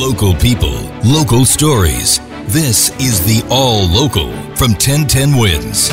Local people, local stories. This is the All Local from 1010 Wins.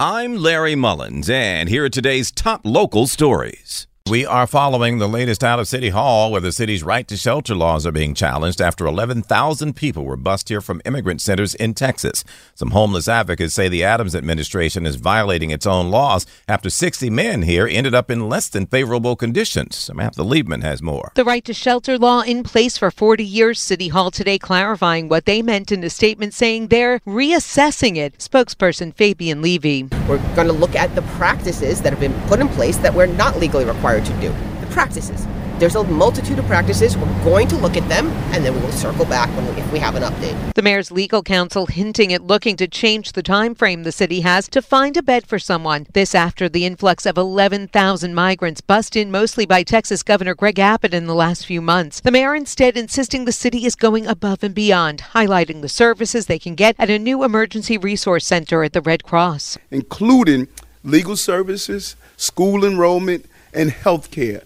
I'm Larry Mullins, and here are today's top local stories. We are following the latest out of City Hall, where the city's right to shelter laws are being challenged after 11,000 people were bussed here from immigrant centers in Texas. Some homeless advocates say the Adams administration is violating its own laws after 60 men here ended up in less than favorable conditions. Samantha Liebman has more. The right to shelter law in place for 40 years, City Hall today clarifying what they meant in a statement saying they're reassessing it. Spokesperson Fabian Levy. We're going to look at the practices that have been put in place that we're not legally required to do. The practices. There's a multitude of practices. We're going to look at them, and then we will circle back if we have an update. The mayor's legal counsel hinting at looking to change the time frame the city has to find a bed for someone. This after the influx of 11,000 migrants bussed in mostly by Texas Governor Greg Abbott in the last few months. The mayor instead insisting the city is going above and beyond, highlighting the services they can get at a new emergency resource center at the Red Cross. Including legal services, school enrollment, and health care,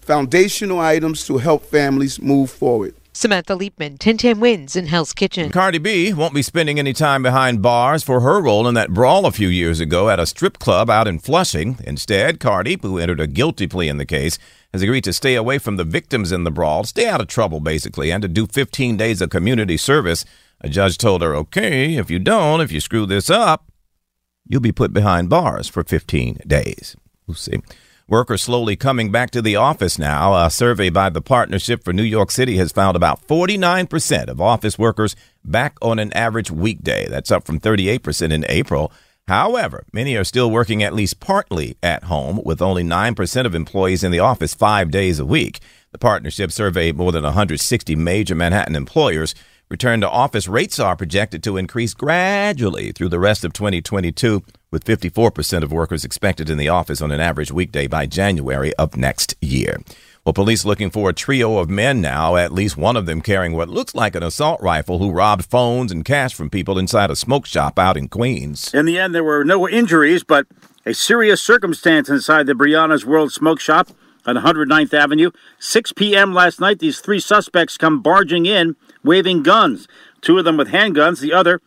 foundational items to help families move forward. Samantha Liebman, 1010 Wins in Hell's Kitchen. Cardi B won't be spending any time behind bars for her role in that brawl a few years ago at a strip club out in Flushing. Instead, Cardi, who entered a guilty plea in the case, has agreed to stay away from the victims in the brawl, stay out of trouble basically, and to do 15 days of community service. A judge told her, okay, if you screw this up, you'll be put behind bars for 15 days. We'll see. Workers slowly coming back to the office now. A survey by the Partnership for New York City has found about 49% of office workers back on an average weekday. That's up from 38% in April. However, many are still working at least partly at home, with only 9% of employees in the office 5 days a week. The partnership surveyed more than 160 major Manhattan employers. Return to office rates are projected to increase gradually through the rest of 2022, with 54% of workers expected in the office on an average weekday by January of next year. Well, police looking for a trio of men now, at least one of them carrying what looks like an assault rifle, who robbed phones and cash from people inside a smoke shop out in Queens. In the end, there were no injuries, but a serious circumstance inside the Brianna's World Smoke Shop on 109th Avenue. 6 p.m. last night, these three suspects come barging in, waving guns, two of them with handguns, the other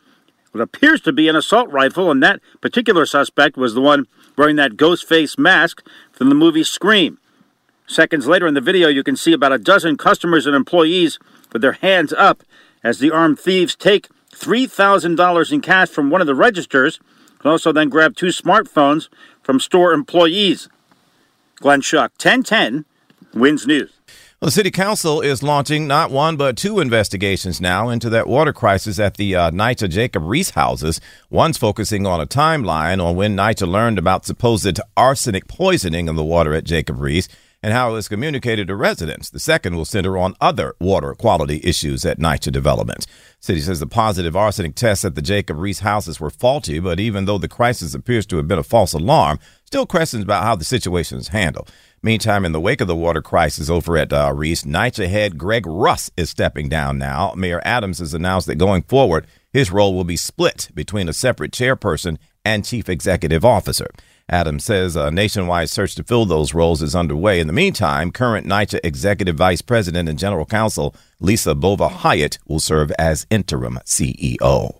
what appears to be an assault rifle, and that particular suspect was the one wearing that ghost face mask from the movie Scream. Seconds later in the video, you can see about a dozen customers and employees with their hands up as the armed thieves take $3,000 in cash from one of the registers and also then grab 2 smartphones from store employees. Glenn Shock, 1010 Wins News. Well, the city council is launching not one but 2 investigations now into that water crisis at the NYCHA Jacob Reese houses. One's focusing on a timeline on when NYCHA learned about supposed arsenic poisoning in the water at Jacob Reese and how it was communicated to residents. The second will center on other water quality issues at NYCHA developments. City says the positive arsenic tests at the Jacob Reese houses were faulty, but even though the crisis appears to have been a false alarm, still questions about how the situation is handled. Meantime, in the wake of the water crisis over at Reese, NYCHA head Greg Russ is stepping down now. Mayor Adams has announced that going forward, his role will be split between a separate chairperson and chief executive officer. Adams says a nationwide search to fill those roles is underway. In the meantime, current NYCHA executive vice president and general counsel Lisa Bova Hyatt will serve as interim CEO.